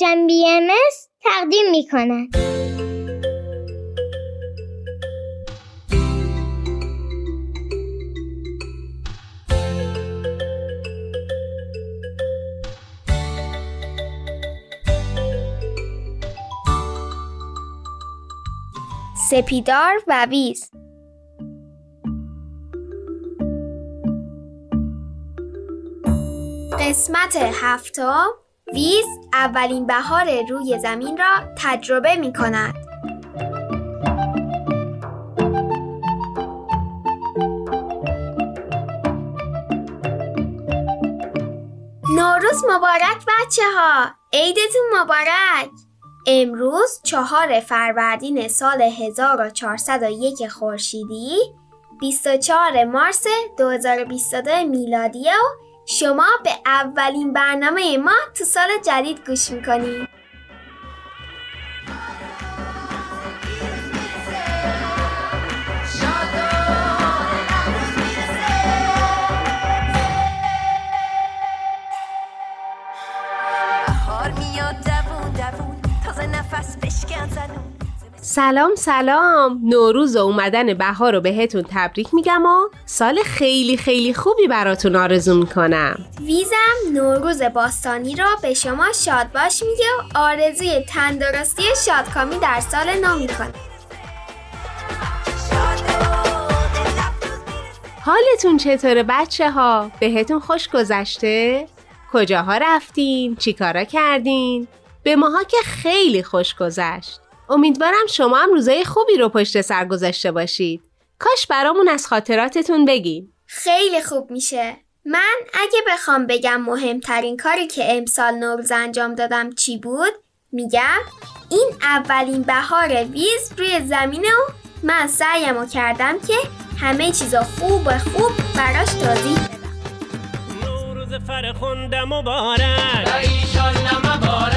پرژن BMS تقدیم می‌کند. سپیدار و ویز. قسمت هفتم، ویز اولین بهار روی زمین را تجربه می کند. نوروز مبارک بچه ها، عیدتون مبارک. امروز 4 فروردین سال 1401 خورشیدی، 24 مارس 2022 میلادی و شما به اولین برنامه ما تو سال جدید گوش میکنید. سلام، نوروز و اومدن بهار رو بهتون تبریک میگم و سال خیلی خیلی خوبی براتون آرزو میکنم. ویزم نوروز باستانی رو به شما شاد باش میگه و آرزوی تندرستی و شادکامی در سال نو میکنه. حالتون چطوره بچه ها؟ بهتون خوش گذشته؟ کجاها رفتین؟ چیکارا کردین؟ به ماها که خیلی خوش گذشت. امیدوارم شما هم روزای خوبی رو پشت سر گذاشته باشید. کاش برامون از خاطراتتون بگین. خیلی خوب میشه. من اگه بخوام بگم مهمترین کاری که امسال نوروز انجام دادم چی بود، میگم این اولین بهار ویز روی زمینه و من سعیمو کردم که همه چیزو خوب براش توضیح بدم. نوروز فرخنده مبارک. ایشالله مبارک.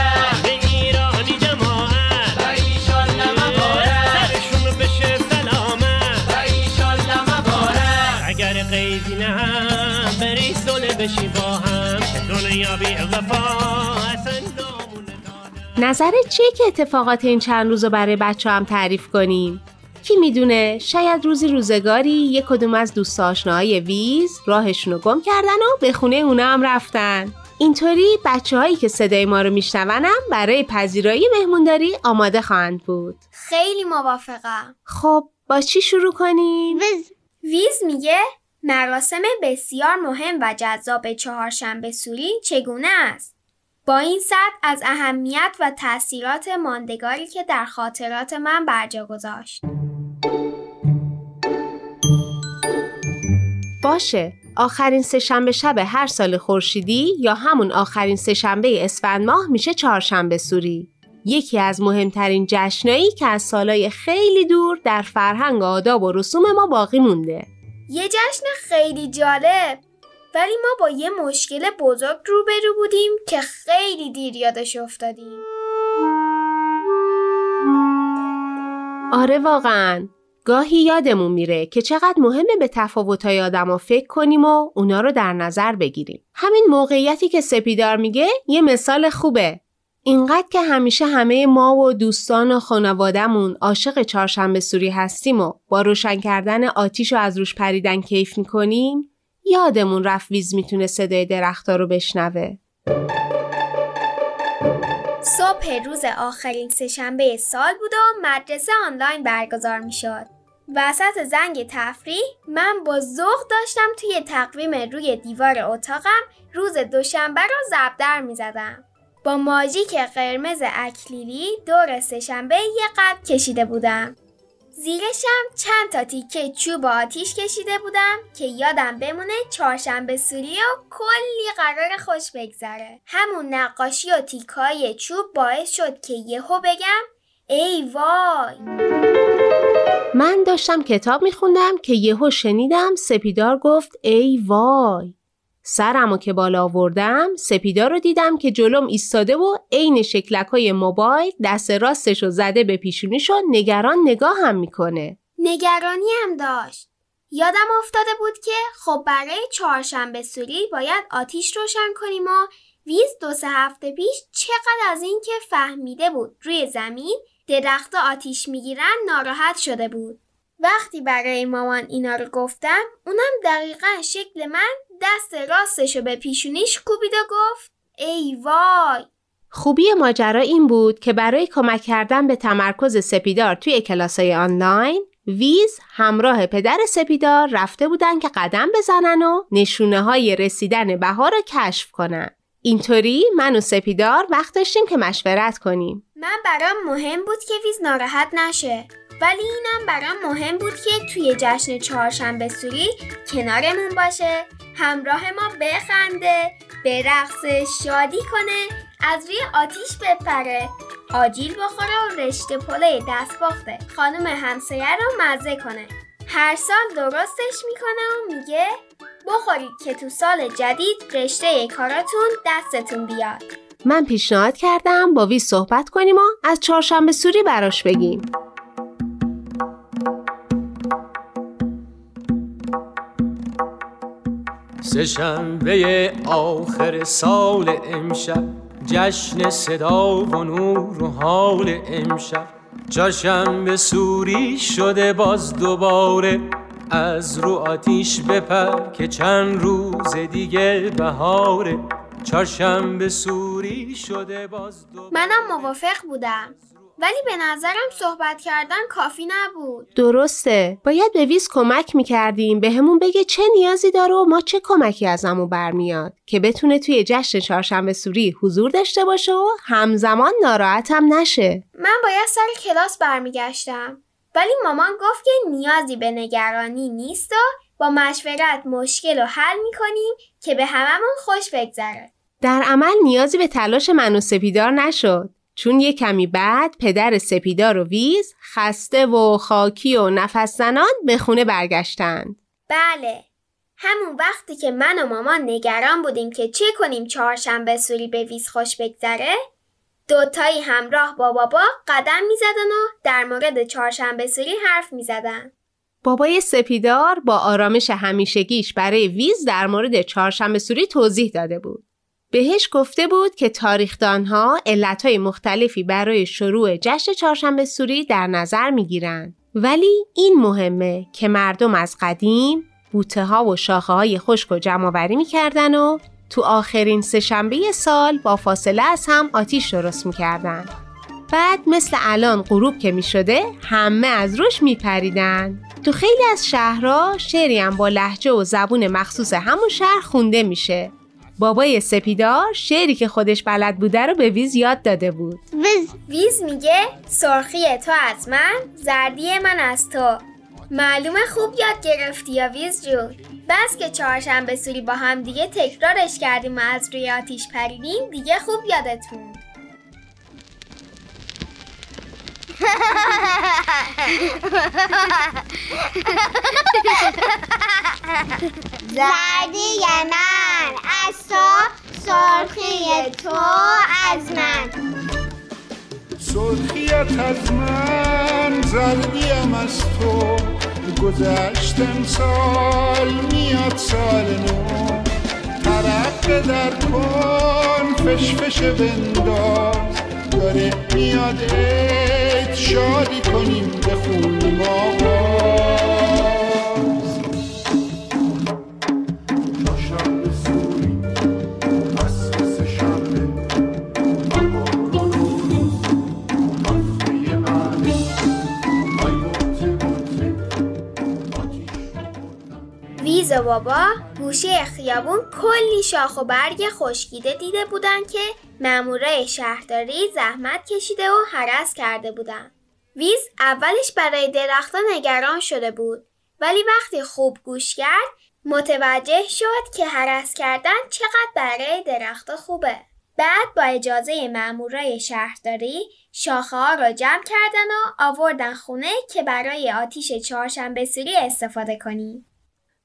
نظرت چیه که اتفاقات این چند روز رو برای بچه هم تعریف کنیم؟ کی میدونه شاید روزی روزگاری یک کدوم از دوست آشناهای ویز راهشون رو گم کردن و به خونه اونا هم رفتن. اینطوری بچه هایی که صدای ما رو میشنونم برای پذیرایی مهمونداری آماده خواهند بود. خیلی موافقم. خب با چی شروع کنیم؟ ویز میگه مراسم بسیار مهم و جذاب چهارشنبه سوری چگونه است؟ با این سطح از اهمیت و تأثیرات ماندگاری که در خاطرات من برجا گذاشت. باشه، آخرین سه‌شنبه شب هر سال خورشیدی یا همون آخرین سه‌شنبه اسفند ماه میشه چهارشنبه سوری. یکی از مهمترین جشنایی که از سالای خیلی دور در فرهنگ آداب و رسوم ما باقی مونده. یه جشن خیلی جالب، ولی ما با یه مشکل بزرگ روبرو بودیم که خیلی دیر یادش افتادیم. آره واقعاً، گاهی یادمون میره که چقدر مهمه به تفاوت‌های آدم‌ها فکر کنیم و اونا رو در نظر بگیریم. همین موقعیتی که سپیدار میگه یه مثال خوبه. اینقدر که همیشه همه ما و دوستان و خانوادمون عاشق چهارشنبه سوری هستیم و با روشن کردن آتیش و از روش پریدن کیف میکنیم، یادمون رفت ویز میتونه صدای درخت‌ها رو بشنوه. صبح روز آخرین سه‌شنبه سال بود و مدرسه آنلاین برگزار میشد. وسط زنگ تفریح من با ذوق داشتم توی تقویم روی دیوار اتاقم روز دوشنبه رو زبدر میزدم. با ماژیک قرمز اکلیلی دور سه‌شنبه یه قد کشیده بودم. زیرشم چند تا تیکه چوب آتیش کشیده بودم که یادم بمونه چهارشنبه سوری و کلی قرار خوش بگذره. همون نقاشی و تیکای چوب باعث شد که یهو بگم ای وای. من داشتم کتاب میخوندم که یهو شنیدم سپیدار گفت ای وای. سرمو که بالا آوردم، سپیدار رو دیدم که جلوم ایستاده و عین شکلکای موبایل دست راستش رو زده به پیشونیش و نگران نگاه هم میکنه. نگرانی هم داشت. یادم افتاده بود که خب برای چهارشنبه سوری باید آتیش روشن کنیم و ویز 2-3 هفته پیش چقدر از این که فهمیده بود روی زمین درخت‌ها آتیش میگیرن ناراحت شده بود. وقتی برای مامان اینا رو گفتم، اونم دقیقاً شکل من دست راستشو به پیشونیش کوبید و گفت ای وای. خوبی ماجرا این بود که برای کمک کردن به تمرکز سپیدار توی کلاسای آنلاین، ویز همراه پدر سپیدار رفته بودن که قدم بزنن و نشونه های رسیدن بهار رو کشف کنن. اینطوری من و سپیدار وقت داشتیم که مشورت کنیم. من برام مهم بود که ویز ناراحت نشه، ولی اینم برام مهم بود که توی جشن چهارشنبه سوری کنارمون باشه، همراه ما بخنده، به رقص شادی کنه، از روی آتیش بپره، آجیل بخوره و رشته پلوی دست باخته خانم همسایه رو مزه کنه. هر سال درستش میکنه و میگه بخورید که تو سال جدید رشته کاراتون دستتون بیاد. من پیشنهاد کردم با ویز صحبت کنیم و از چهارشنبه سوری براش بگیم. سه‌شنبه آخر سال امشب، جشن صدا و نور و حال امشب، چهارشنبه سوری شده باز دوباره، از رو آتیش بپر که چند روز دیگه بهاره، چهارشنبه سوری شده باز دوباره. منم موافق بودم، ولی به نظرم صحبت کردن کافی نبود. درسته، باید به ویز کمک میکردیم به همون بگه چه نیازی داره و ما چه کمکی از همون برمیاد که بتونه توی جشن چهارشنبه سوری حضور داشته باشه و همزمان ناراحت هم نشه. من باید سر کلاس برمیگشتم، ولی مامان گفت که نیازی به نگرانی نیست و با مشورت مشکل رو حل میکنیم که به هممون خوش بگذره. در عمل نیازی به تلاش من و سپیدار نشد، چون یه کمی بعد پدر سپیدار و ویز خسته و خاکی و نفس زنان به خونه برگشتند. بله، همون وقتی که من و مامان نگران بودیم که چه کنیم چهارشنبه سوری به ویز خوش بگذره، دوتایی همراه با بابا قدم میزدن و در مورد چهارشنبه سوری حرف میزدن. بابای سپیدار با آرامش همیشگیش برای ویز در مورد چهارشنبه سوری توضیح داده بود. بهش گفته بود که تاریخدانها علتهای مختلفی برای شروع جشن چهارشنبه سوری در نظر میگیرن، ولی این مهمه که مردم از قدیم بوته‌ها و شاخه‌های خشک رو جمع‌آوری میکردن و تو آخرین سه‌شنبه سال با فاصله از هم آتیش درست میکردن. بعد مثل الان غروب که میشده همه از روش میپریدن. تو خیلی از شهرها شعری هم با لهجه و زبون مخصوص همون شهر خونده میشه. بابای سپیدار شعری که خودش بلد بوده رو به ویز یاد داده بود. ویز میگه سرخی تو از من، زردی من از تو. معلومه خوب یاد گرفتی یا ویز جون. بس که چهارشنبه سوری با هم دیگه تکرارش کردیم و از روی آتیش پریدیم، دیگه خوب یادتون. زردی من از تو، سرخی تو از من. سرخیت از من، زردیم از تو. گذشتم سال، میاد سال نو. ترقه در کن، فش فش بنداز. داره میاد عید، شادی کنیم بخونیم آواز. چهارشنبه سوری فصل سه‌شنبه، بهار و نوروز، هفته بعدی های بوته بوته آتیش بوتن. ویز و بابا گوشه خیابون کلی شاخ و برگ خشکیده دیده بودن که مامورای شهرداری زحمت کشیده و هرس کرده بودن. ویز اولش برای درخت‌ها نگران شده بود، ولی وقتی خوب گوش کرد متوجه شد که هرس کردن چقدر برای درخت‌ها خوبه. بعد با اجازه مامورای شهرداری شاخه‌ها را جمع کردن و آوردن خونه که برای آتیش چهارشنبه سوری استفاده کنی.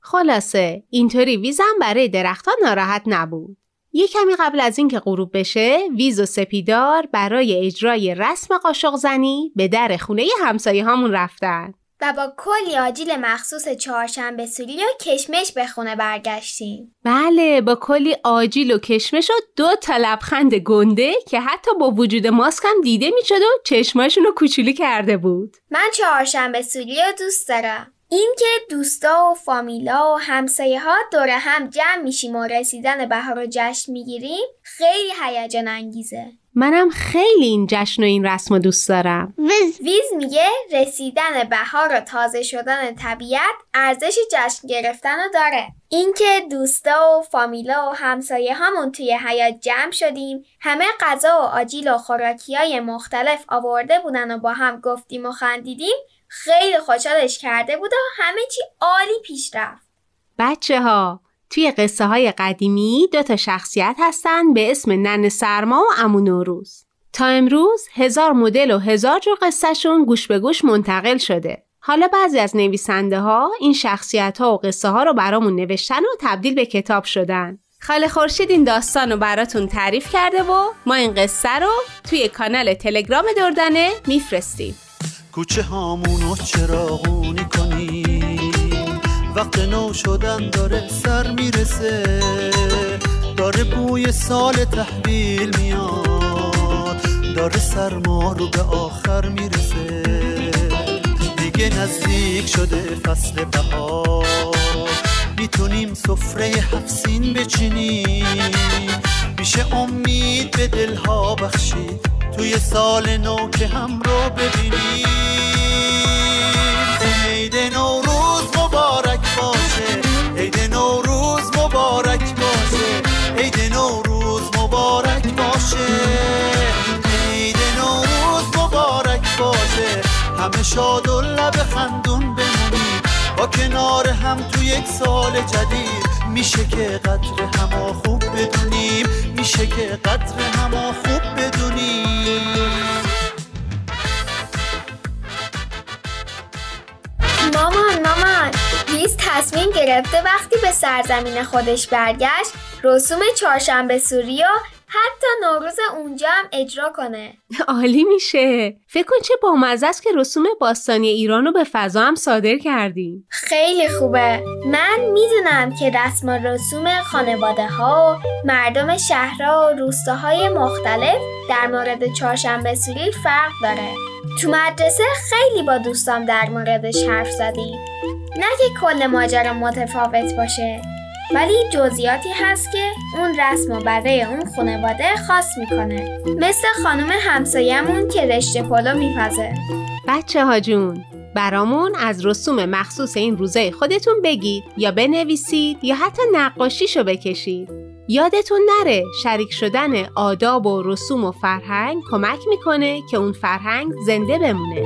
خلاصه اینطوری ویزم برای درخت‌ها ناراحت نبود. یه کمی قبل از این که غروب بشه، ویز و سپیدار برای اجرای رسم قاشق زنی به در خونه همسایه‌هامون رفتن. و با کلی آجیل مخصوص چهارشنبه سوری و کشمش به خونه برگشتیم. بله، با کلی آجیل و کشمش و 2 تا لبخند گنده که حتی با وجود ماسک هم دیده میشد و چشماشون رو کوچولی کرده بود. من چهارشنبه سوری رو دوست دارم. این که دوستا و فامیلا و همسایه ها دور هم جمع میشیم و رسیدن بهار رو جشن میگیریم خیلی هیجان انگیزه. منم خیلی این جشن و این رسم رو دوست دارم. ویز میگه رسیدن بهار و تازه شدن طبیعت ارزش جشن گرفتن رو داره. اینکه دوستا و فامیلا و همسایه هامون توی حیاط جمع شدیم، همه غذا و آجیل و خوراکیای مختلف آورده بودن و با هم گفتیم و خندیدیم، خیلی خوشحالش کرده بود و همه چی عالی پیش رفت. بچه ها، توی قصه های قدیمی 2 تا شخصیت هستن به اسم ننه سرما و عمو نوروز. تا امروز 1000 مدل و 1000 جور قصه شون گوش به گوش منتقل شده. حالا بعضی از نویسنده ها این شخصیت ها و قصه ها رو برامون نوشتن و تبدیل به کتاب شدن. خاله خورشید این داستان رو براتون تعریف کرده و ما این قصه رو توی کانال تلگرام دردنه میفرستیم. کوچه هامونو چراغونی کنیم، وقت نو شدن داره سر میرسه، داره بوی سال تحویل میاد، داره سرما رو به آخر میرسه، دیگه نزدیک شده فصل بهار، میتونیم سفره 7 سین بچینیم، میشه امید به دلها بخشید، توی سال نو که هم رو ببینیم. عید نوروز مبارک باشه، عید نوروز مبارک باشه، عید نوروز مبارک باشه، عید نوروز مبارک باشه، همه شاد و لب خندون بمونیم، با کنار هم توی یک سال جدید، میشه که قدر هم خوب بدونیم، میشه که قدر هم خوب بدونیم. مامان، ویز تصمیم گرفته وقتی به سرزمین خودش برگشت رسوم چهارشنبه سوری و حتی نوروز اونجا هم اجرا کنه. عالی میشه. فکر کن چه بامزه است که رسوم باستانی ایران رو به فضا هم صادر کردیم. خیلی خوبه. من میدونم که رسم و رسوم خانواده ها و مردم شهرها و روستاهای مختلف در مورد چهارشنبه سوری فرق داره. تو مدرسه خیلی با دوستام در موردش حرف زدیم. نه که کل ماجرا متفاوت باشه، ولی جزئیاتی هست که اون رسم و برای اون خانواده خاص میکنه، مثل خانم همسایه‌مون که رشته پلو میپزه. بچه ها جون، برامون از رسوم مخصوص این روزای خودتون بگید یا بنویسید یا حتی نقاشیشو بکشید. یادتون نره شریک شدن آداب و رسوم و فرهنگ کمک میکنه که اون فرهنگ زنده بمونه.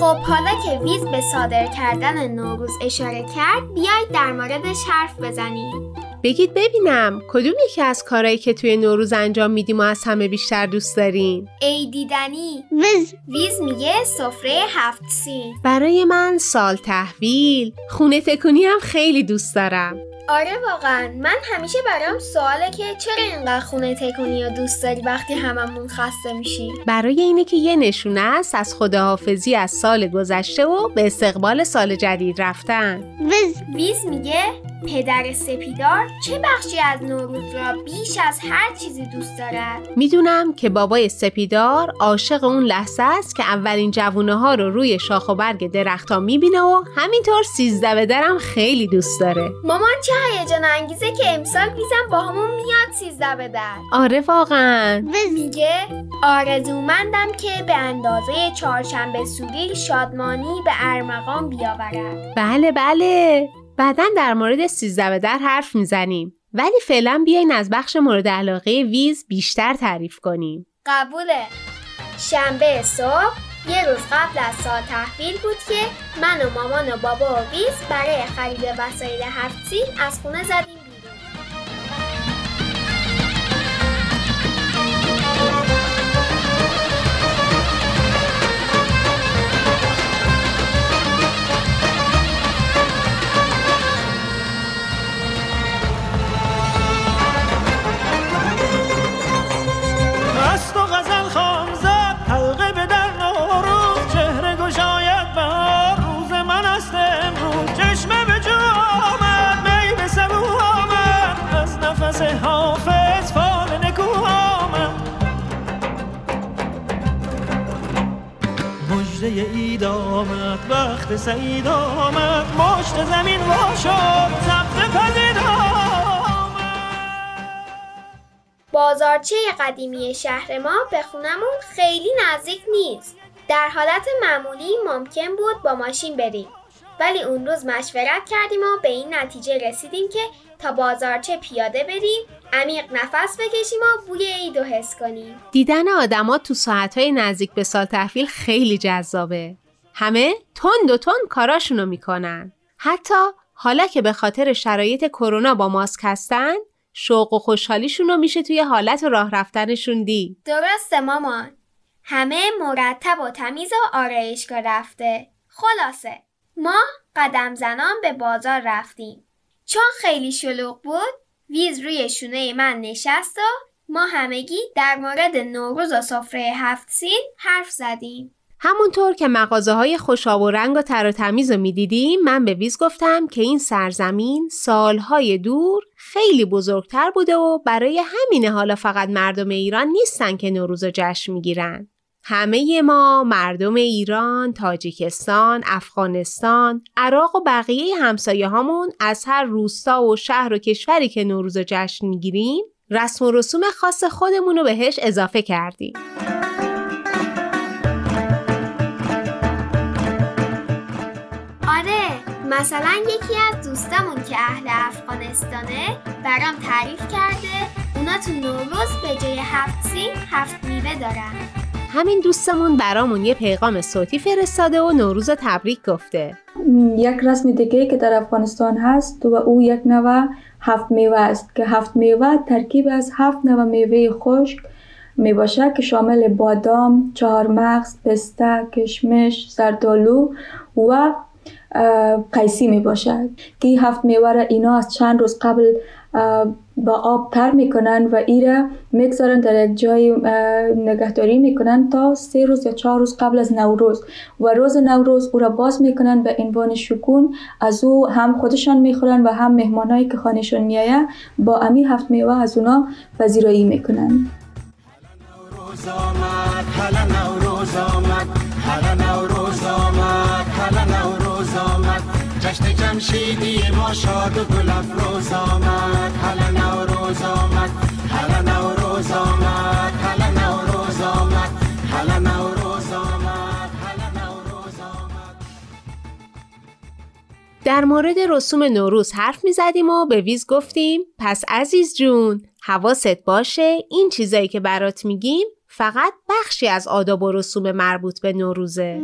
خب حالا که ویز به صادر کردن نوروز اشاره کرد، بیایید در موردش حرف بزنیم. بگید ببینم کدوم یکی از کارهایی که توی نوروز انجام میدیم و از همه بیشتر دوست دارین؟ ای دیدنی. ویز میگه سفره 7 سین. برای من سال تحویل، خونه تکونی هم خیلی دوست دارم. آره واقعا، من همیشه برام سواله که چرا اینقدر خونه تکونی رو دوست داری وقتی هممون خسته میشیم؟ برای اینه که یه نشونه است از خداحافظی از سال گذشته و به استقبال سال جدید رفتن. ویز میگه پدر سپیدار چه بخشی از نوروز را بیش از هر چیزی دوست دارد؟ میدونم که بابای سپیدار عاشق اون لحظه است که اولین جوونه ها رو روی شاخ و برگ درخت ها میبینه و همینطور 13 به درم خیلی دوست داره. مامان چه هیجان انگیزه که امسال ویزم با همون میاد 13 به در. آره واقعا. ویز میگه آرزومندم که به اندازه چهارشنبه سوری شادمانی به ارمغان بیاورد. بله، بعداً در مورد 13 به در حرف میزنیم، ولی فعلا بیاین از بخش مورد علاقه ویز بیشتر تعریف کنیم. قبوله. شنبه صبح یه روز قبل از سال تحویل بود که من و مامان و بابا و ویز برای خرید وسایل 7 سین از خونه زدیم بیرون. مژده عید آمد، وقت سعید آمد، مشت زمین وا شد، سبز پدید آمد. بازارچه قدیمی شهر ما به خونمون خیلی نزدیک نیست. در حالت معمولی ممکن بود با ماشین بریم، ولی اون روز مشورت کردیم و به این نتیجه رسیدیم که تا بازارچه پیاده بریم، عمیق نفس بکشیم و بوی عیدو حس کنیم. دیدن آدما تو ساعت‌های نزدیک به سال تحویل خیلی جذابه. همه تند و تند کاراشونو میکنن. حتی حالا که به خاطر شرایط کرونا با ماسک هستن، شوق و خوشحالیشونو میشه توی حالت راه رفتنشون دید. درسته مامان. همه مرتب و تمیز و آرایشگاه رفته. خلاصه ما قدم زنان به بازار رفتیم. چون خیلی شلوغ بود، ویز روی شونه من نشست و ما همگی در مورد نوروز و سفره هفت سین حرف زدیم. همونطور که مغازه‌های خوشاب و رنگ و تر و تمیز رو می‌دیدیم، من به ویز گفتم که این سرزمین سالهای دور خیلی بزرگتر بوده و برای همینه حالا فقط مردم ایران نیستن که نوروز رو جشن می‌گیرن. همه ما مردم ایران، تاجیکستان، افغانستان، عراق و بقیه همسایه هامون از هر روستا و شهر و کشوری که نوروز جشن میگیریم رسم و رسوم خاص خودمون رو بهش اضافه کردیم. آره، مثلا یکی از دوستامون که اهل افغانستانه برام تعریف کرده اونا تو نوروز به جای 7 سین 7 میوه دارن. همین دوستمون برامون یه پیغام صوتی فرستاده و نوروز تبریک گفته. یک رسم دیگه که در افغانستان هست و او یک نوع 7 میوه است که 7 میوه ترکیب از 7 نوع میوه خشک می باشه که شامل بادام، چهارمغز، پسته، کشمش، زردآلو و قیسی می باشه که 7 میوه را اینا از چند روز قبل با آب تر میکنن و ایره میگذارن در یک جای نگهداری میکنن تا 3 روز یا 4 روز قبل از نوروز و روز نوروز او را باز میکنن به عنوان شگون. از او هم خودشان میخورن و هم مهمانایی که خانهشون میایه با امی 7 میوه از اونا پذیرایی میکنن. جشن جمشیدی ما شاد و گل افروز آمد، هلا نوروز آمد، هلا نوروز آمد، هلا نوروز آمد، هلا نوروز آمد، هلا نوروز آمد. در مورد رسوم نوروز حرف می‌زدیم و به ویز گفتیم پس عزیز جون حواست باشه این چیزایی که برات میگیم فقط بخشی از آداب و رسوم مربوط به نوروزه.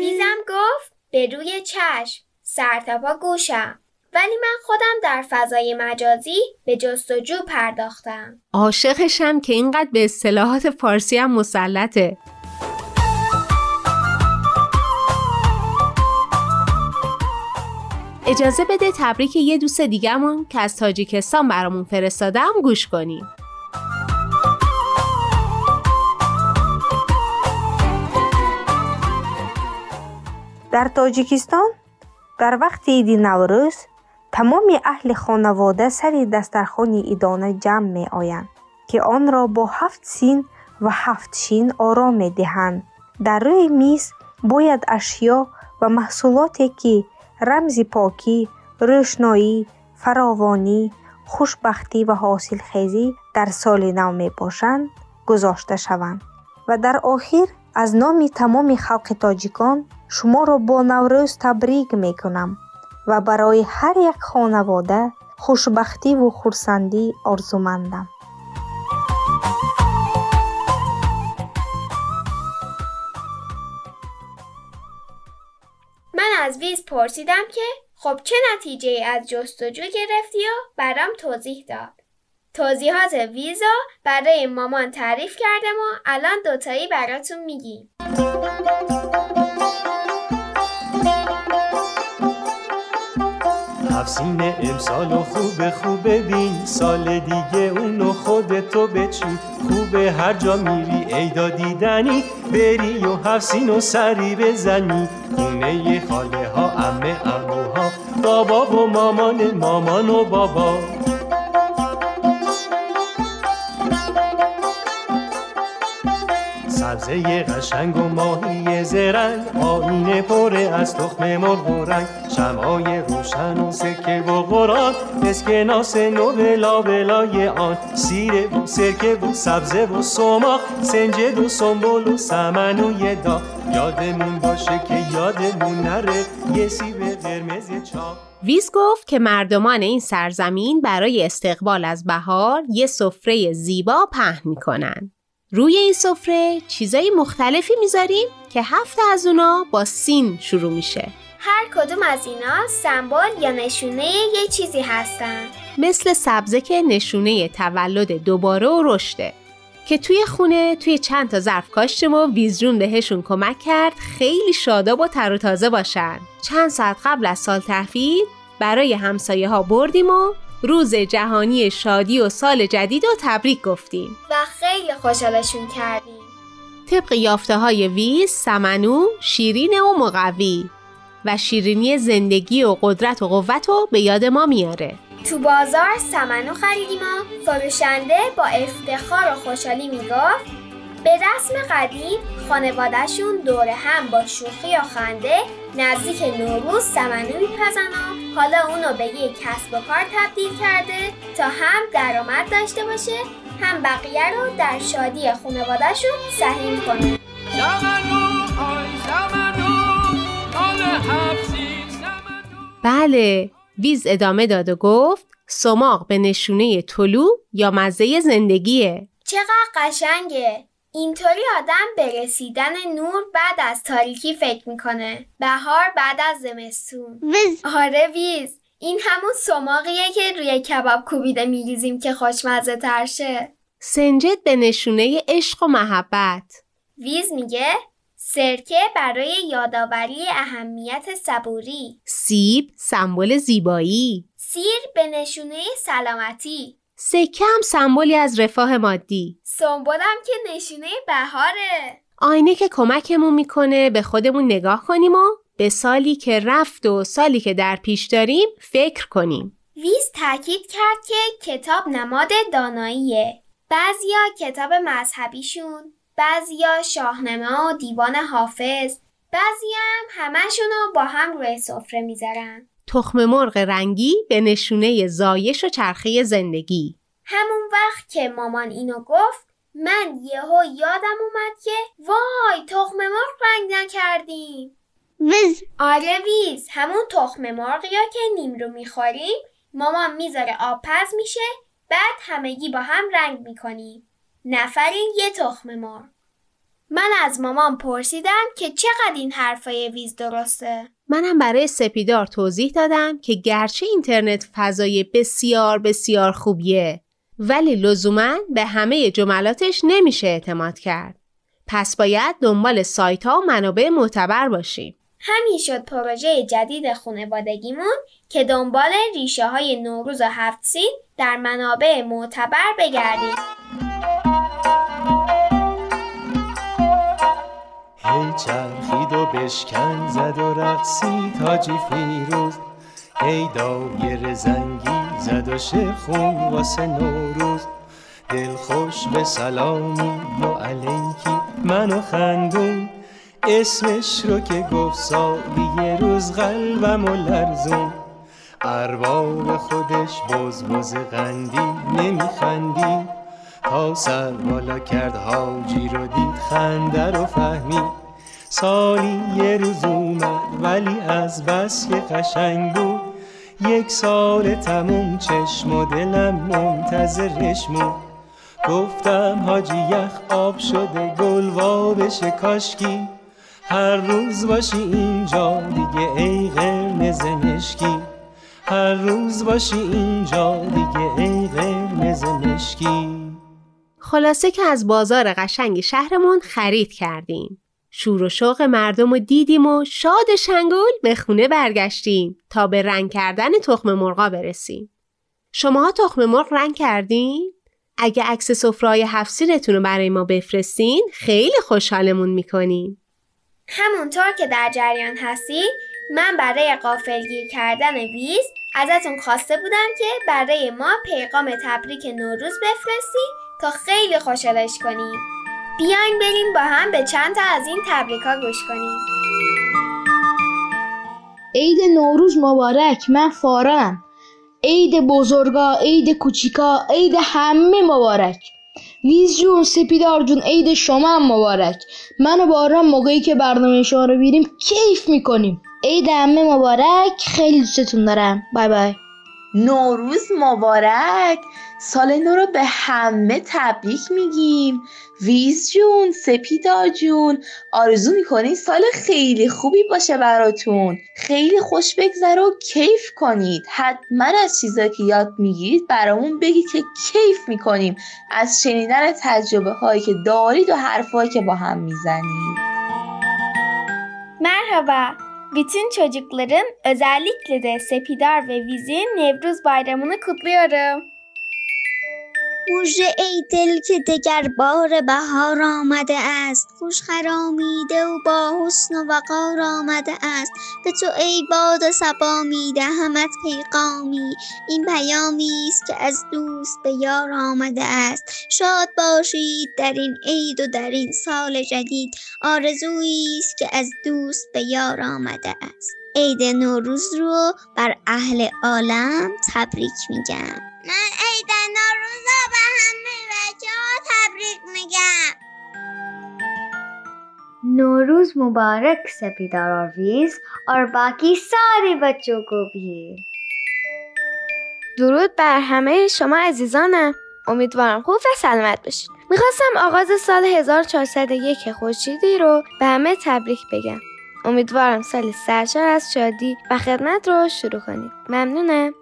ویزم گفت به روی چشم سرتاپا گوشم، ولی من خودم در فضای مجازی به جستجو پرداختم. عاشقشم که اینقدر به اصطلاحات فارسی هم مسلطه. اجازه بده تبریک یه دوست دیگه‌مون که از تاجیکستان برامون فرستاده هم گوش کنیم. در تاجیکستان در وقت عید نوروز تمام اهل خانواده سر دسترخوان ایدانه جمع می آیند که آن را با 7 سین و 7 شین آرام می دهند. در روی میز باید اشیا و محصولاتی که رمز پاکی، روشنایی، فراوانی، خوشبختی و حاصل خیزی در سال نو می باشند گذاشته شوند. و در آخر از نام تمام خلق تاجیکان شما را با نوروز تبریک میکنم و برای هر یک خانواده خوشبختی و خورسندی آرزومندم. من از ویز پرسیدم که خب چه نتیجه از جستجو گرفتی و برام توضیح داد. توضیحات ویزا برای مامان تعریف کردم و الان دوتایی براتون میگیم. هفت‌سین امسالو خوب ببین، سال دیگه اونو خودتو بچین. خوبه هر جا میری عیدا دیدنی، بری و هفت‌سینو سری بزنی. خونه خاله ها، عمه عموها، بابا و مامان، مامان و بابا. سبزه قشنگ و ماهی زرنگ، آینه پره از تخم مرغ و رنگ، شمعای روشن و سکه و قرآن، اسکناس نو لابلای آن، سیره و سرکه و سبزه و سماق، سنجد و سنبل و سمن و یه دا، یادمون باشه که یادمون نره یه سیب قرمز چاق. ویز گفت که مردمان این سرزمین برای استقبال از بهار یه سفره زیبا پهن میکنن. روی این سفره چیزای مختلفی میذاریم که 7 از اونا با سین شروع میشه. هر کدوم از اینا سمبل یا نشونه یه چیزی هستن. مثل سبزه که نشونه تولد دوباره و رشده. که توی خونه توی چند تا ظرف کاشتیم و ویز جون بهشون کمک کرد خیلی شاداب و تر و تازه باشن. چند ساعت قبل از سال تحویل برای همسایه ها بردیم و روز جهانی شادی و سال جدید رو تبریک گفتیم و خیلی خوشحالشون کردیم. طبق یافته های ویز، سمنو شیرینه و مقوی و شیرینی زندگی و قدرت و قوت رو به یاد ما میاره. تو بازار سمنو خریدیم و فروشنده با افتخار و خوشحالی میگفت به رسم قدیم خانواده‌شون دوره هم با شوخی و خنده نزدیک نوروز سمنو میپزن و حالا اونو به یک کسب و کار تبدیل کرده تا هم درآمد داشته باشه هم بقیه رو در شادی خانواده‌شون سهیم کنه. بله، ویز ادامه داد و گفت سماق به نشونه طلوع یا مزه زندگیه. چقدر قشنگه! اینطوری آدم به رسیدن نور بعد از تاریکی فکر میکنه. بهار بعد از زمستون. ویز. آره ویز، این همون سماقیه که روی کباب کوبیده میریزیم که خوشمزه تر شه. سنجد به نشونه عشق و محبت. ویز میگه سرکه برای یادآوری اهمیت صبوری. سیب سمبل زیبایی. سیر به نشونه سلامتی. سکه هم سمبولی از رفاه مادی. سمبولم که نشونه بهاره. آینه که کمکمون میکنه به خودمون نگاه کنیم و به سالی که رفت و سالی که در پیش داریم فکر کنیم. ویز تاکید کرد که کتاب نماد داناییه. بعضیا کتاب مذهبیشون، بعضیا شاهنامه و دیوان حافظ، بعضیا همشونو با هم روی سفره میذارن. تخم مرغ رنگی به نشونه زایش و چرخه زندگی. همون وقت که مامان اینو گفت من یهو یادم اومد که وای تخم مرغ رنگ نکردیم. ویز. آره ویز، همون تخم مرغ یا که نیم رو میخوریم مامان میذاره آب پز میشه بعد همگی با هم رنگ میکنیم. نفرین یه تخم مرغ. من از مامان پرسیدم که چقدر این حرفای ویز درسته. منم برای سپیدار توضیح دادم که گرچه اینترنت فضای بسیار بسیار خوبیه ولی لزوماً به همه جملاتش نمیشه اعتماد کرد. پس باید دنبال سایت‌ها و منابع معتبر باشیم. همین شد پروژه جدید خانوادگیمون که دنبال ریشه‌های نوروز و هفت سین در منابع معتبر بگردیم. هی چرخید و بشکن زد و رقصید حاجی فیروز، هی دایر زنگی زد و شیرخون واسه نوروز، دل خوش به سلامی و علیکی منو خندون، اسمش رو که گفت سالی یه روز قلبم و لرزون، ارباب خودش بزبز قندی نمیخندی، تا سر بالا کرد حاجی رو دید خنده رو فهمید، سالی یه روز اومد ولی از بس که قشنگ بود، یک سال تموم چشم و دلم منتظرش مون، گفتم حاجی یخ آب شده گل وابش کاشکی هر روز باشی اینجا دیگه ای قرمز مشکی، هر روز باشی اینجا دیگه ای قرمز مشکی. خلاصه که از بازار قشنگ شهرمون خرید کردیم. شور و شوق مردم رو دیدیم و شاد شنگول به خونه برگشتیم تا به رنگ کردن تخم مرغا برسیم. شماها تخم مرغ رنگ کردین؟ اگه عکس سفره‌های هفت سینتون رو برای ما بفرستین خیلی خوشحالمون میکنین. همونطور که در جریان هستید من برای غافلگیر کردن ویز ازتون خواسته بودم که برای ما پیغام تبریک نوروز بفرستید تا خیلی خوشحالش کنیم. بیاین بریم با هم به چند تا از این تبریک‌ها گوش کنیم. عید نوروز مبارک، من فارم. عید بزرگا، عید کوچیکا، عید همه مبارک. ویز جون، سپیدار جون، عید شما هم مبارک. من و باران موقعی که برنامه شما رو بیریم کیف میکنیم. عید همه مبارک، خیلی دوستتون دارم، بای بای. نوروز مبارک، سال نو رو به همه تبریک میگیم. ویز جون، سپیدار جون، آرزو میکنین سال خیلی خوبی باشه براتون، خیلی خوش بگذره و کیف کنید. حتما از چیزایی که یاد میگیرید برامون بگید که کیف میکنیم از شنیدن تجربه هایی که دارید و حرفایی که با هم میزنید. مرحبا. Bütün çocukların, özellikle de Sepidar ve Viz'in Nevruz Bayramı'nı kutluyorum. مژده ای دل که دگر بار بهار آمده است، خوش خرامیده و با حسن و وقار آمده است. به تو ای باد صبا می دهمت پیغامی، این پیامی است که از دوست به یار آمده است. شاد باشید در این عید و در این سال جدید، آرزویی است که از دوست به یار آمده است. عید نوروز رو بر اهل عالم تبریک میگم. من عید نوروز رو به همه بچه ها تبریک میگم. نوروز مبارک سپیدار اور ویز اور باقی سارے بچوں کو بھی. درود بر همه شما عزیزانم، امیدوارم خوب و سلامت باشید. میخواستم آغاز سال 1401 خورشیدی رو به همه تبریک بگم. امیدوارم سال سرشار از شادی و خدمت رو شروع کنید. ممنونم.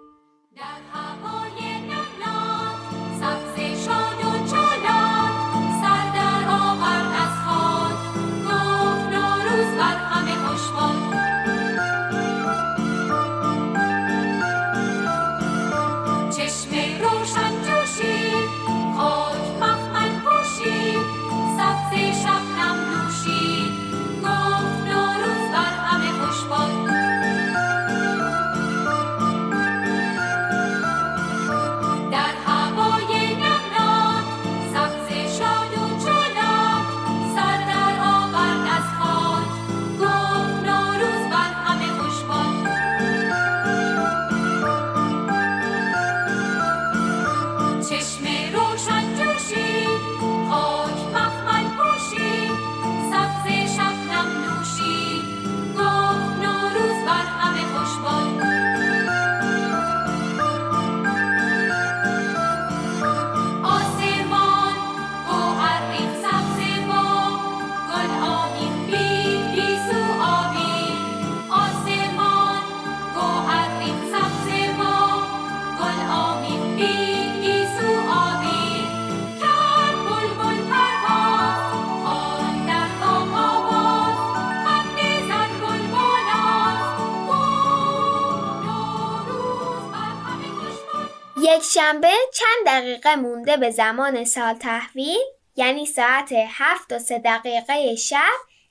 شنبه چند دقیقه مونده به زمان سال تحویل، یعنی ساعت 7:03 شب،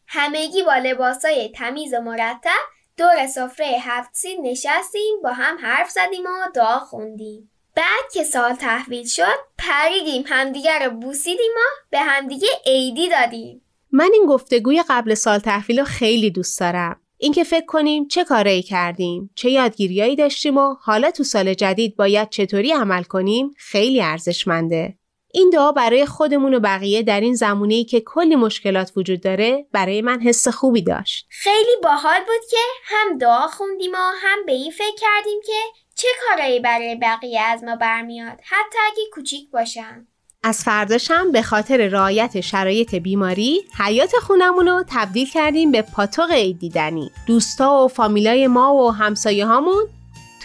همگی با لباسای تمیز و مرتب دور سفره هفت سین نشستیم، با هم حرف زدیم و دعا خوندیم. بعد که سال تحویل شد پریدیم همدیگه رو بوسیدیم و به همدیگه عیدی دادیم. من این گفتگوی قبل سال تحویل رو خیلی دوست دارم. اینکه فکر کنیم چه کارایی کردیم، چه یادگیریایی داشتیم و حالا تو سال جدید باید چطوری عمل کنیم خیلی ارزشمنده. این دعا برای خودمون و بقیه در این زمانه‌ای که کلی مشکلات وجود داره برای من حس خوبی داشت. خیلی باحال بود که هم دعا خوندیم و هم به این فکر کردیم که چه کارایی برای بقیه از ما برمیاد، حتی اگه کوچیک باشن. از فرداشم به خاطر رعایت شرایط بیماری حیات خونمون رو تبدیل کردیم به پاتوق عید دیدنی. دوستا و فامیلای ما و همسایه هامون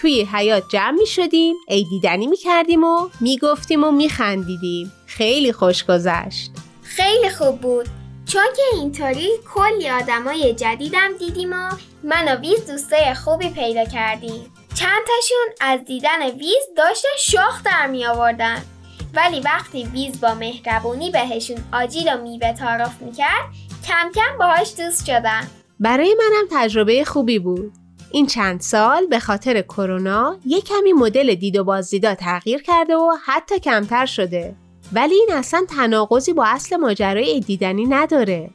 توی حیات جمع می شدیم، عید دیدنی می کردیم و می گفتیم و می خندیدیم. خیلی خوش گذشت. خیلی خوب بود، چون که اینطوری کلی آدمای جدیدم دیدیم و من و ویز دوستای خوبی پیدا کردیم. چند تاشون از دیدن ویز داشتن شاخ در می آوردن، ولی وقتی ویز با مهربونی بهشون آجیل و میوه تعارف میکرد کم کم باهاش دوست شدن. برای منم تجربه خوبی بود. این چند سال به خاطر کرونا یه کمی مدل دید و بازدیدا تغییر کرده و حتی کمتر شده. ولی این اصلا تناقضی با اصل ماجرای دیدنی نداره.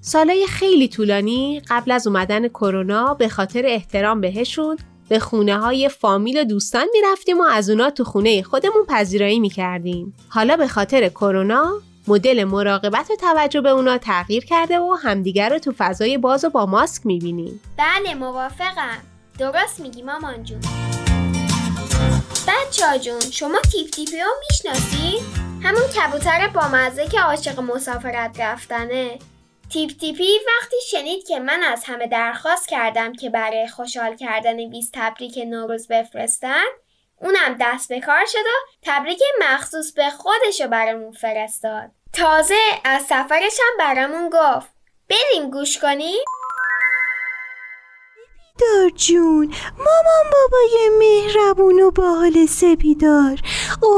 سالهای خیلی طولانی قبل از اومدن کرونا به خاطر احترام بهشون به خونه های فامیل و دوستان میرفتیم و از اونا تو خونه خودمون پذیرایی میکردیم. حالا به خاطر کرونا مدل مراقبت و توجه به اونا تغییر کرده و همدیگر رو تو فضای باز و با ماسک میبینیم. بله موافقم، درست میگی مامان جون. بچه‌ها جون شما تیپ تیپی رو میشناسید؟ همون کبوتر با مزه که عاشق مسافرت رفتنه. تیپ تیپی وقتی شنید که من از همه درخواست کردم که برای خوشحال کردن 20 تبریک نوروز بفرستن، اونم دست به کار شد و تبریک مخصوص به خودشو برامون فرستاد. تازه از سفرش هم برامون گفت. بریم گوش کنیم. سپیدار جون، مامان بابای مهربون و باحال سپیدار،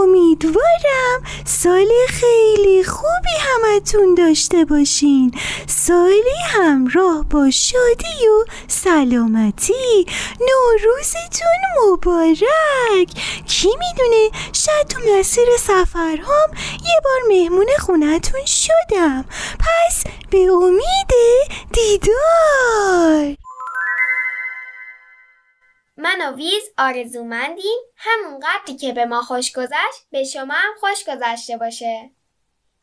امیدوارم سال خیلی خوبی همتون داشته باشین، سالی همراه با شادی و سلامتی. نوروزتون مبارک. کی میدونه شاید تو مسیر سفرهام یه بار مهمون خونتون شدم، پس به امید دیدار. من و ویز آرزومندیم همون قدری که به ما خوش گذشت به شما هم خوش گذشته باشه.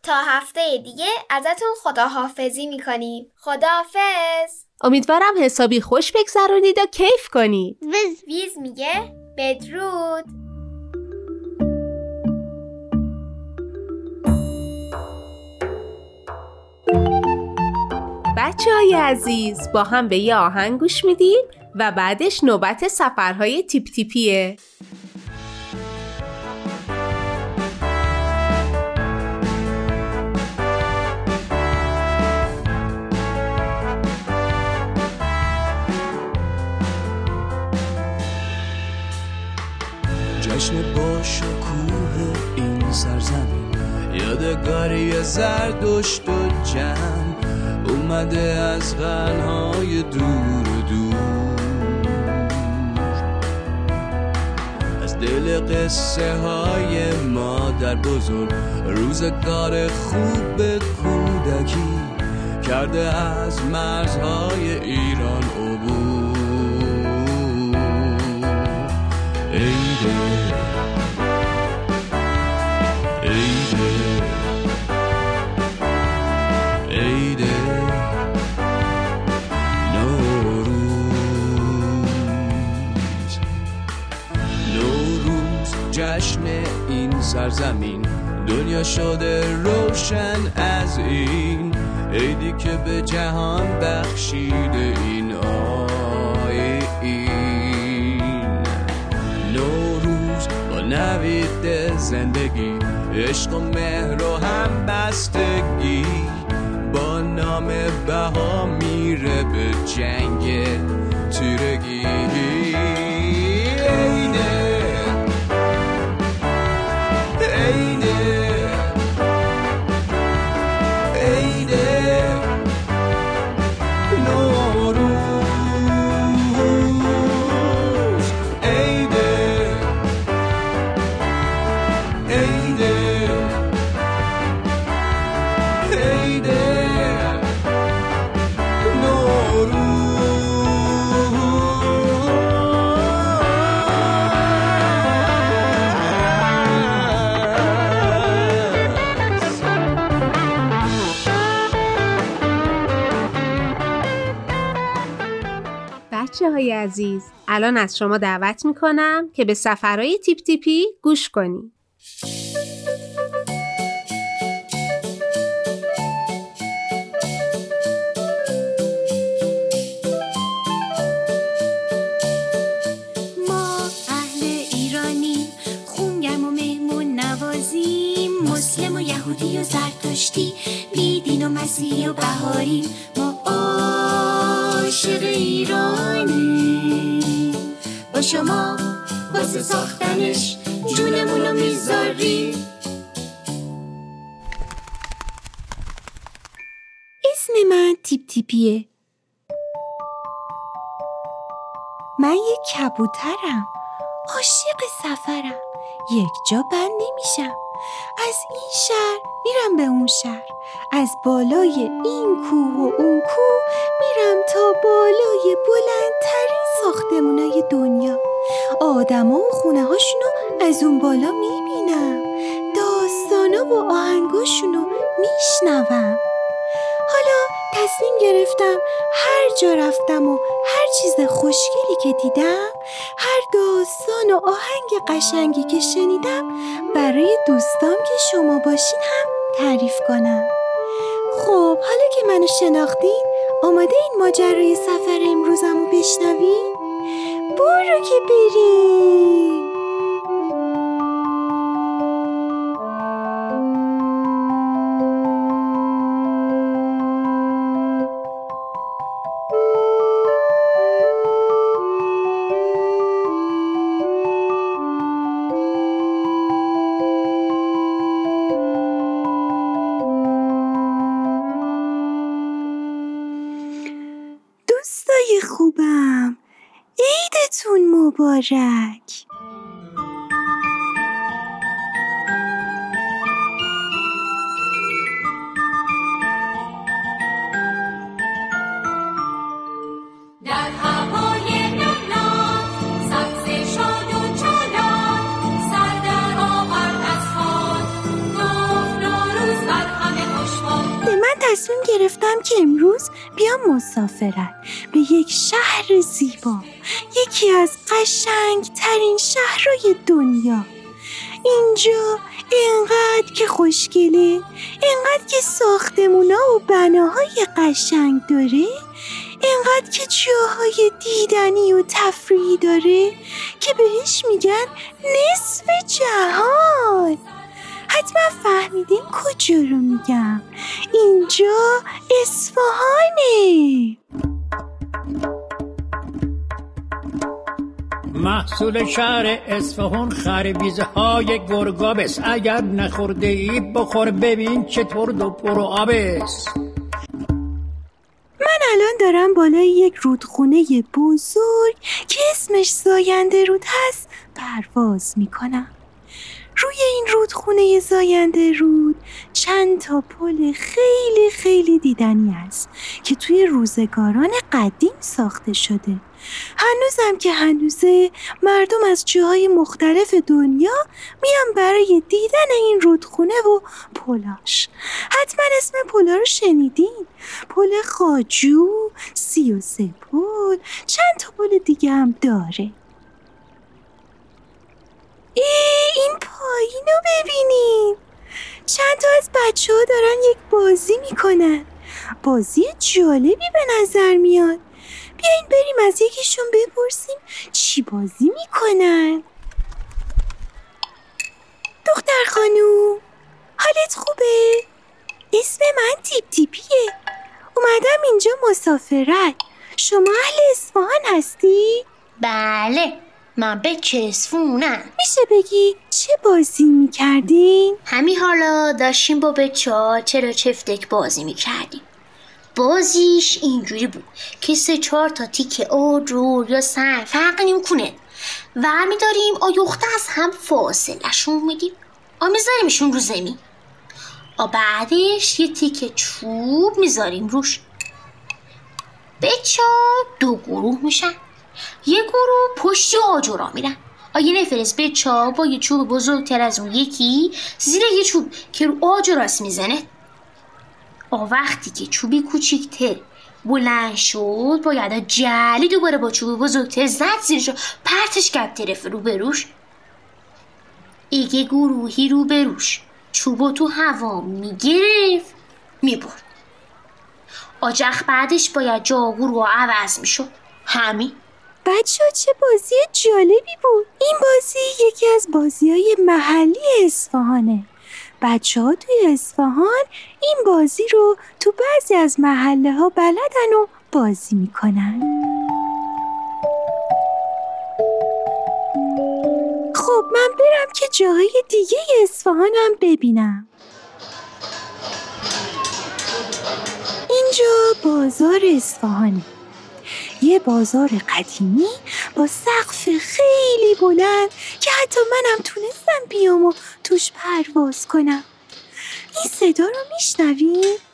تا هفته دیگه ازتون خداحافظی میکنیم. خداحافظ. امیدوارم حسابی خوش بگذرونید و کیف کنید. ویز میگه بدرود. بچه‌های عزیز با هم به یه آهنگ گوش میدیم و بعدش نوبت سفرهای تیپ تیپیه. جشن با شکوه این سرزمین، یادگاری زردشت و جم اومده از قلهای دور و دور، دل قصه های مادر بزرگ، روزگار خوب کودکی کرده از مرزهای ایران عبور. ای دل، ای دل، ای دل جشن این سرزمین، دنیا شده روشن از این عیدی که به جهان بخشیده این آیین. نوروز با نوید زندگی، عشق و مهر و همبستگی، با نام بها میره به جنگ تیرگی. بچه‌های عزیز الان از شما دعوت میکنم که به سفرهای تیپ تیپی گوش کنید. ما اهل ایرانی، خونگرم و مهمون نوازیم، مسلم و یهودی و زرتشتی، بیدین و مسیحی و بهاریم. ما عاشق ایرانی، با شما واسه ساختنش جونمونو میذاری. اسم من تیپ تیپیه. من یک کبوترم، عاشق سفرم، یک جا بند نمیشم. از این شهر میرم به اون شهر، از بالای این کوه و اون کوه میرم تا بالای بلندترین ساختمونای دنیا. آدما و خونه هاشونو از اون بالا میبینم، داستانا و آهنگاشونو میشنوم. حالا تصمیم گرفتم هر جا رفتم و هر چیز خوشگلی که دیدم، هر داستان و آهنگ قشنگی که شنیدم، برای دوستام که شما باشین هم تعریف کنم. خب حالا که منو شناختین، آماده این ماجرای سفر امروزمو بشنوین؟ برو که بریم. خوبم، عیدتون مبارک. تصمیم گرفتم که امروز بیام مسافرت به یک شهر زیبا، یکی از قشنگترین شهرهای دنیا. اینجا اینقدر که خوشگله، اینقدر که ساختمونا و بناهای قشنگ داره، اینقدر که جاهای دیدنی و تفریحی داره که بهش میگن نصف جهان. حتما فهمیدین کجا رو میگم. اینجا اصفهانه. محصول شهر اصفهان خربیزهای گرگاب است. اگر نخورده ای بخور، ببین چطور دو پرو آب است. من الان دارم بالای یک رودخونه بزرگ که اسمش زاینده رود هست پرواز میکنم. روی این رودخونه زاینده رود چند تا پل خیلی خیلی دیدنی است که توی روزگاران قدیم ساخته شده. هنوزم که هنوزه مردم از جاهای مختلف دنیا میان برای دیدن این رودخونه و پلاش. حتما اسم پلا رو شنیدین، پل خاجو، 33 پل، چند تا پل دیگه هم داره. این پایین رو ببینین، چند تا از بچه ها دارن یک بازی میکنن، بازی جالبی به نظر میاد. بیاین بریم از یکیشون بپرسیم چی بازی میکنن. دختر خانوم، حالت خوبه؟ اسم من تیپ تیپیه، اومدم اینجا مسافرت. شما اهل اصفهان هستی؟ بله، من به چسفونم. میشه بگی چه بازی میکردین؟ همین حالا داشتیم با بچه ها چرا چفتک بازی میکردیم. بازیش اینجوری بود که 3-4 تا تیکه آج یا سنگ فرق نمیکنه، ور میداریم آیخته از هم فاصله شون میدیم، میذاریمشون رو زمین، بعدش یه تیکه چوب میذاریم روش. بچه ها 2 گروه میشن، یه گروه پشت آجر را میرن، یه نفرس بچه با یه چوب بزرگتر از اون یکی زیر یه چوب که رو آجر راست میزنه. وقتی که چوبی کوچیکتر بلند شد، باید جلی دوباره با چوب بزرگتر زد زیرش، پرتش کرد طرف رو بروش. یه گروهی رو بروش چوبو تو هوا میگرفت میبرد. آجخ بعدش باید جاگور رو عوض میشد. همین. بچه ها چه بازی جالبی بود. این بازی یکی از بازی‌های محلی اصفهانه. بچه ها توی اصفهان این بازی رو تو بعضی از محله ها بلدن و بازی میکنن. خب من برم که جاهای دیگه اصفهان هم ببینم. اینجا بازار اصفهانه، یه بازار قدیمی با سقف خیلی بلند که حتی منم تونستم بیام و توش پرواز کنم. این صدا رو میشنوید؟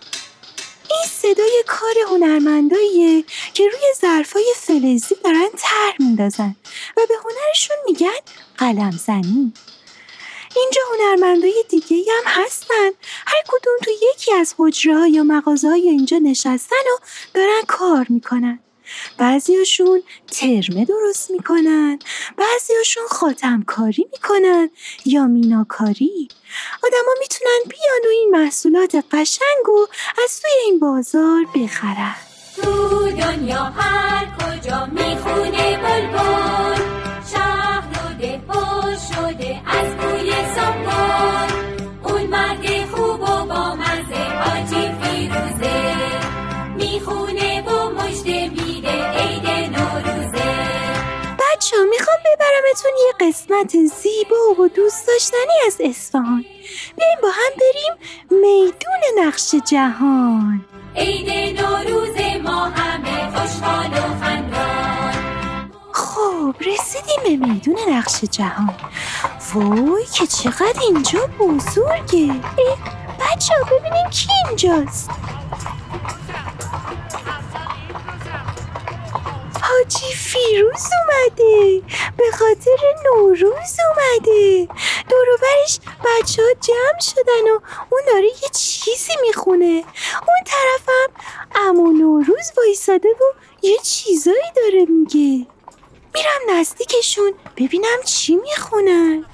این صدای کار هنرمنداییه که روی ظرفای فلزی دارن طرح میندازن و به هنرشون میگن قلم زنی. اینجا هنرمندای دیگه‌ای هم هستن، هر کدوم تو یکی از حجره‌ها یا مغازه‌های اینجا نشستن و دارن کار میکنن. بعضیاشون ترمه درست میکنن، بعضیاشون خاتمکاری میکنن یا میناکاری. آدما میتونن بیان و این محصولات قشنگو از توی این بازار بخرن. تو دنیا هر کجا میخونه بلبل، شهر و ده پر شده از بوی سنبل. اون مرد خوب و با مزه حاجی فیروزه، میخونه و مژده میده عید نوروزه. بچه‌ها میخوام ببرمتون یه قسمت زیبا و دوست داشتنی از اصفهان. بیاییم با هم بریم میدون نقش جهان. عید نوروز ما همه خوشحال و خندان. خب رسیدیم به میدون نقش جهان. وای که چقدر اینجا بزرگه. بچه‌ها ببینین کی اینجاست. حاجی فیروز اومده، به خاطر نوروز اومده. دوروبرش بچه ها جمع شدن و اون داره یه چیزی میخونه. اون طرفم عمو نوروز وایساده و یه چیزایی داره میگه. میرم نزدیکشون ببینم چی میخونن.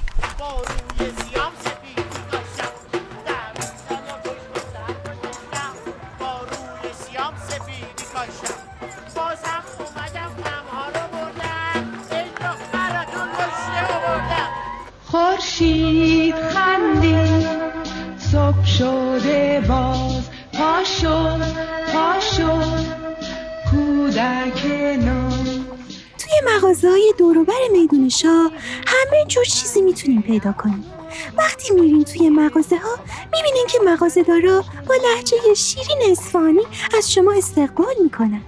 خورشید خندید، صبح شده باز، پاشد کودک ناز. توی مغازه‌های دوروبر میدون شاه همه جور چیزی میتونیم پیدا کنیم. وقتی میرین توی مغازه ها میبینین که مغازه‌دارا با لهجه شیرین اصفهانی از شما استقبال میکنن.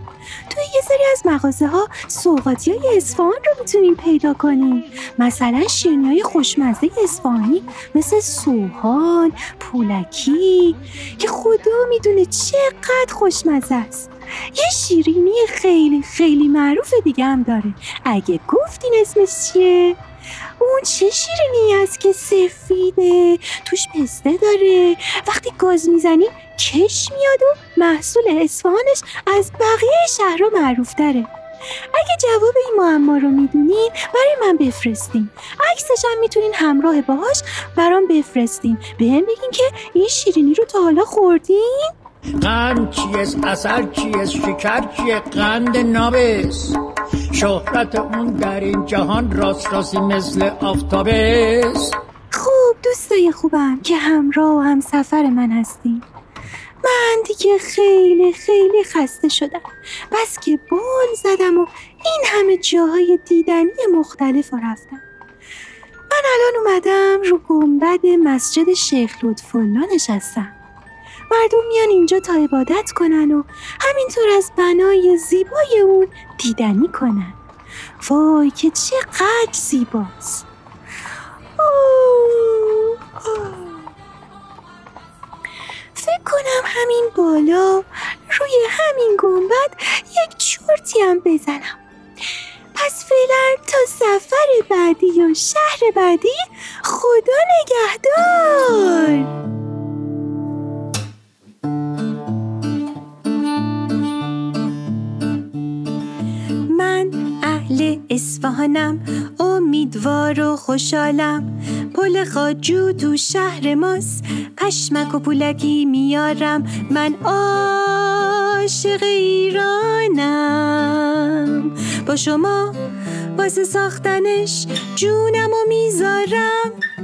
توی یه سری از مغازه ها سوغاتیای اصفهان رو میتونیم پیدا کنیم، مثلا شیرینی‌های خوشمزه اصفهانی مثل سوهان، پولکی که خدا میدونه چقدر خوشمزه است. یه شیرینی خیلی خیلی معروف دیگه هم داره، اگه گفتین اسمش چیه؟ اون چه شیرینی است که سفیده، توش پسته داره، وقتی گاز میزنی کش میاد و محصول اصفهانش از بقیه شهرها معروف داره. اگه جواب این معما رو میدونین برای من بفرستین، عکسش هم میتونین همراه باهاش برام بفرستین. بهم بگین که این شیرینی رو تا حالا خوردین؟ قند چیست، عسل چیست، شکر چیه، قند نابست. شهرت اون در این جهان راست راستی مثل آفتابه است. خوب دوستای خوبم که همراه و همسفر من هستین، من دیگه خیلی خیلی خسته شدم. بس که بال زدم و این همه جاهای دیدنی مختلف رفتم. من الان اومدم رو گنبد مسجد شیخ لطف‌الله نشستم. مردم میان اینجا تا عبادت کنن و همینطور از بنای زیبای اون دیدنی کنن. وای که چقدر زیباست. فکر کنم همین بالا روی همین گنبد یک چرتی هم بزنم. پس فعلا تا سفر بعدی یا شهر بعدی خدا نگهدار. اصفهانم امیدوار و خوشحالم، پل خاجو تو شهر ماست، پشمک و پولکی میارم. من عاشق ایرانم، با شما واسه ساختنش جونم و میذارم.